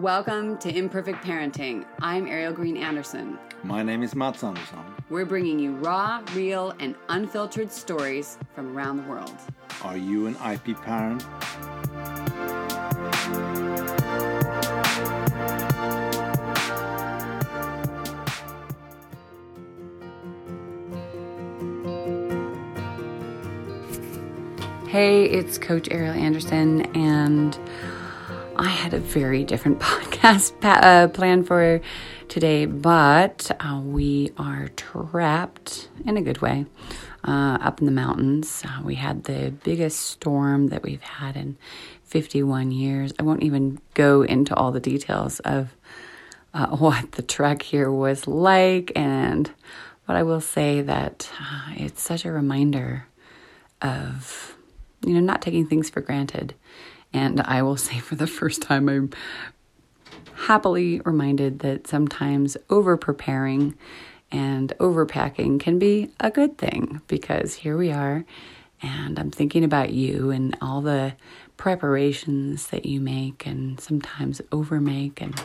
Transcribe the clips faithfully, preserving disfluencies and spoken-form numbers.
Welcome to Imperfect Parenting. I'm Ariel Green Anderson. My name is Mats Anderson. We're bringing you raw, real, and unfiltered stories from around the world. Are you an I P parent? Hey, it's Coach Ariel Anderson, and I had a very different podcast pa- uh, plan for today, but uh, we are trapped in a good way uh, up in the mountains. Uh, we had the biggest storm that we've had in fifty-one years. I won't even go into all the details of uh, what the trek here was like, and but I will say that uh, it's such a reminder of, you know, not taking things for granted. And I will say for the first time, I'm happily reminded that sometimes over-preparing and over-packing can be a good thing, because here we are, and I'm thinking about you and all the preparations that you make and sometimes over-make, and,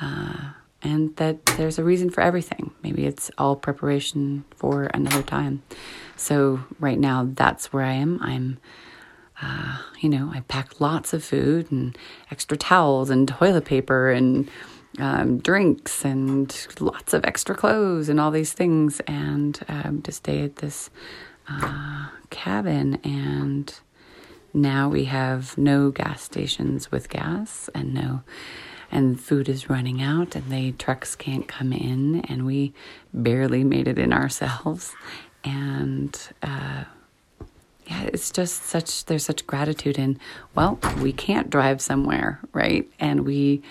uh, and that there's a reason for everything. Maybe it's all preparation for another time. So right now, that's where I am. I'm Uh, you know, I packed lots of food and extra towels and toilet paper and um, drinks and lots of extra clothes and all these things, and um, to stay at this uh, cabin. And now we have no gas stations with gas, and no, and food is running out, and the trucks can't come in, and we barely made it in ourselves, and uh, yeah, it's just such, there's such gratitude in, well, we can't drive somewhere, right? And we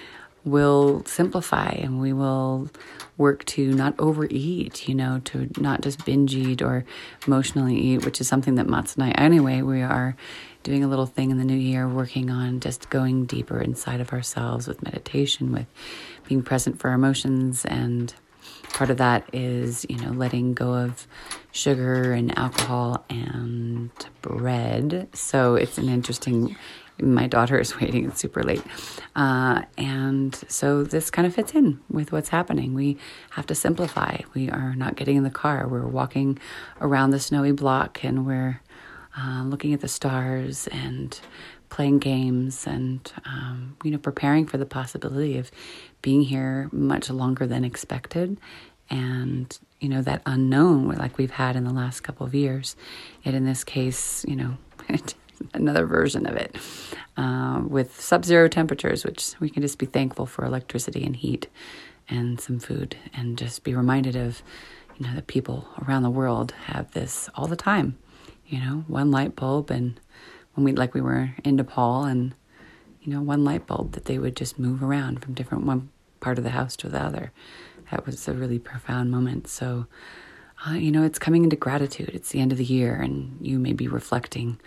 will simplify, and we will work to not overeat, you know, to not just binge eat or emotionally eat, which is something that Mats and I, anyway, we are doing a little thing in the new year, working on just going deeper inside of ourselves with meditation, with being present for our emotions. And part of that is, you know, letting go of sugar and alcohol and bread. So it's an interesting, my daughter is waiting, it's super late. Uh, and so this kind of fits in with what's happening. We have to simplify. We are not getting in the car. We're walking around the snowy block, and we're uh, looking at the stars and playing games, and, um, you know, preparing for the possibility of being here much longer than expected. And, you know, that unknown, like we've had in the last couple of years, and in this case, you know, another version of it, uh, with sub-zero temperatures, which we can just be thankful for electricity and heat and some food, and just be reminded of, you know, that people around the world have this all the time, you know, one light bulb. And when we, like we were in Nepal, and, you know, one light bulb that they would just move around from different one part of the house to the other. That was a really profound moment. So, uh, you know, it's coming into gratitude. It's the end of the year, and you may be reflecting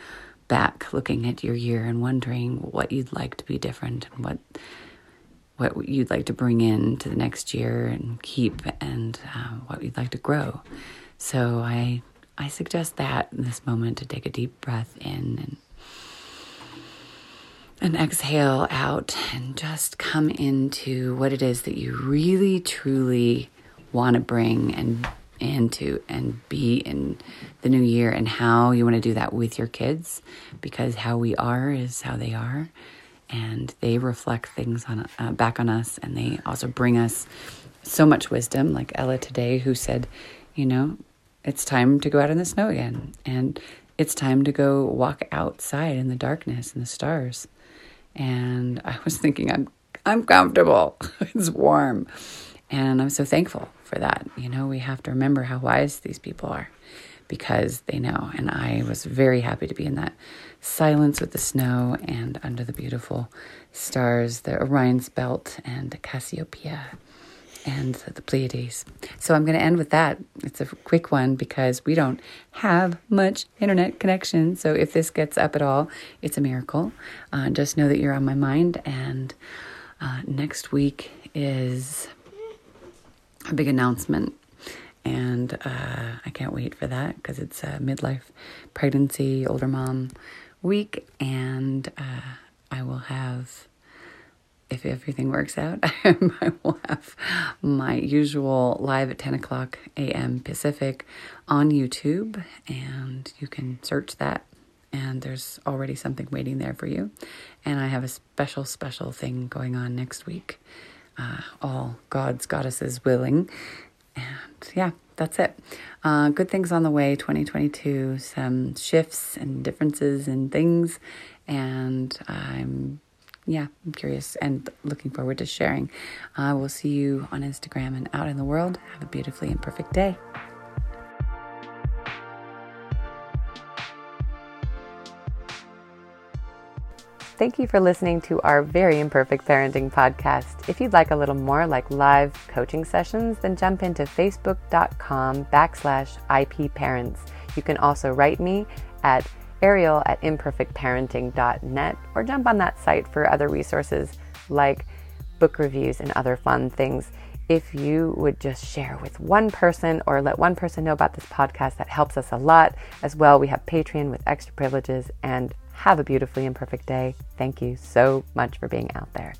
back, looking at your year and wondering what you'd like to be different, and what what you'd like to bring in to the next year and keep, and uh, what you'd like to grow. So I I suggest that in this moment to take a deep breath in and And exhale out, and just come into what it is that you really, truly want to bring and into and be in the new year, and how you want to do that with your kids, because how we are is how they are, and they reflect things on uh, back on us, and they also bring us so much wisdom. Like Ella today, who said, you know, it's time to go out in the snow again, and it's time to go walk outside in the darkness and the stars. And I was thinking, I'm I'm comfortable. It's warm. And I'm so thankful for that. You know, we have to remember how wise these people are, because they know. And I was very happy to be in that silence with the snow and under the beautiful stars, the Orion's Belt and Cassiopeia and the Pleiades. So I'm going to end with that. It's a quick one, because we don't have much internet connection. So if this gets up at all, it's a miracle. Uh, just know that you're on my mind. And uh, next week is a big announcement. And uh, I can't wait for that, because it's a midlife pregnancy, older mom week. And uh, I will have if everything works out, I will have my usual live at ten o'clock a m Pacific on YouTube, and you can search that, and there's already something waiting there for you. And I have a special, special thing going on next week, uh, all gods, goddesses willing. And yeah, that's it. Uh, good things on the way, twenty twenty-two, some shifts and differences and things. And I'm, yeah, I'm curious and looking forward to sharing. I uh, will see you on Instagram and out in the world. Have a beautifully imperfect day. Thank you for listening to our very imperfect parenting podcast. If you'd like a little more like live coaching sessions, then jump into facebook.com backslash IPParents. You can also write me at Ariel at imperfect parenting dot net, or jump on that site for other resources like book reviews and other fun things. If you would just share with one person or let one person know about this podcast, that helps us a lot. As well, we have Patreon with extra privileges, and have a beautifully imperfect day. Thank you so much for being out there.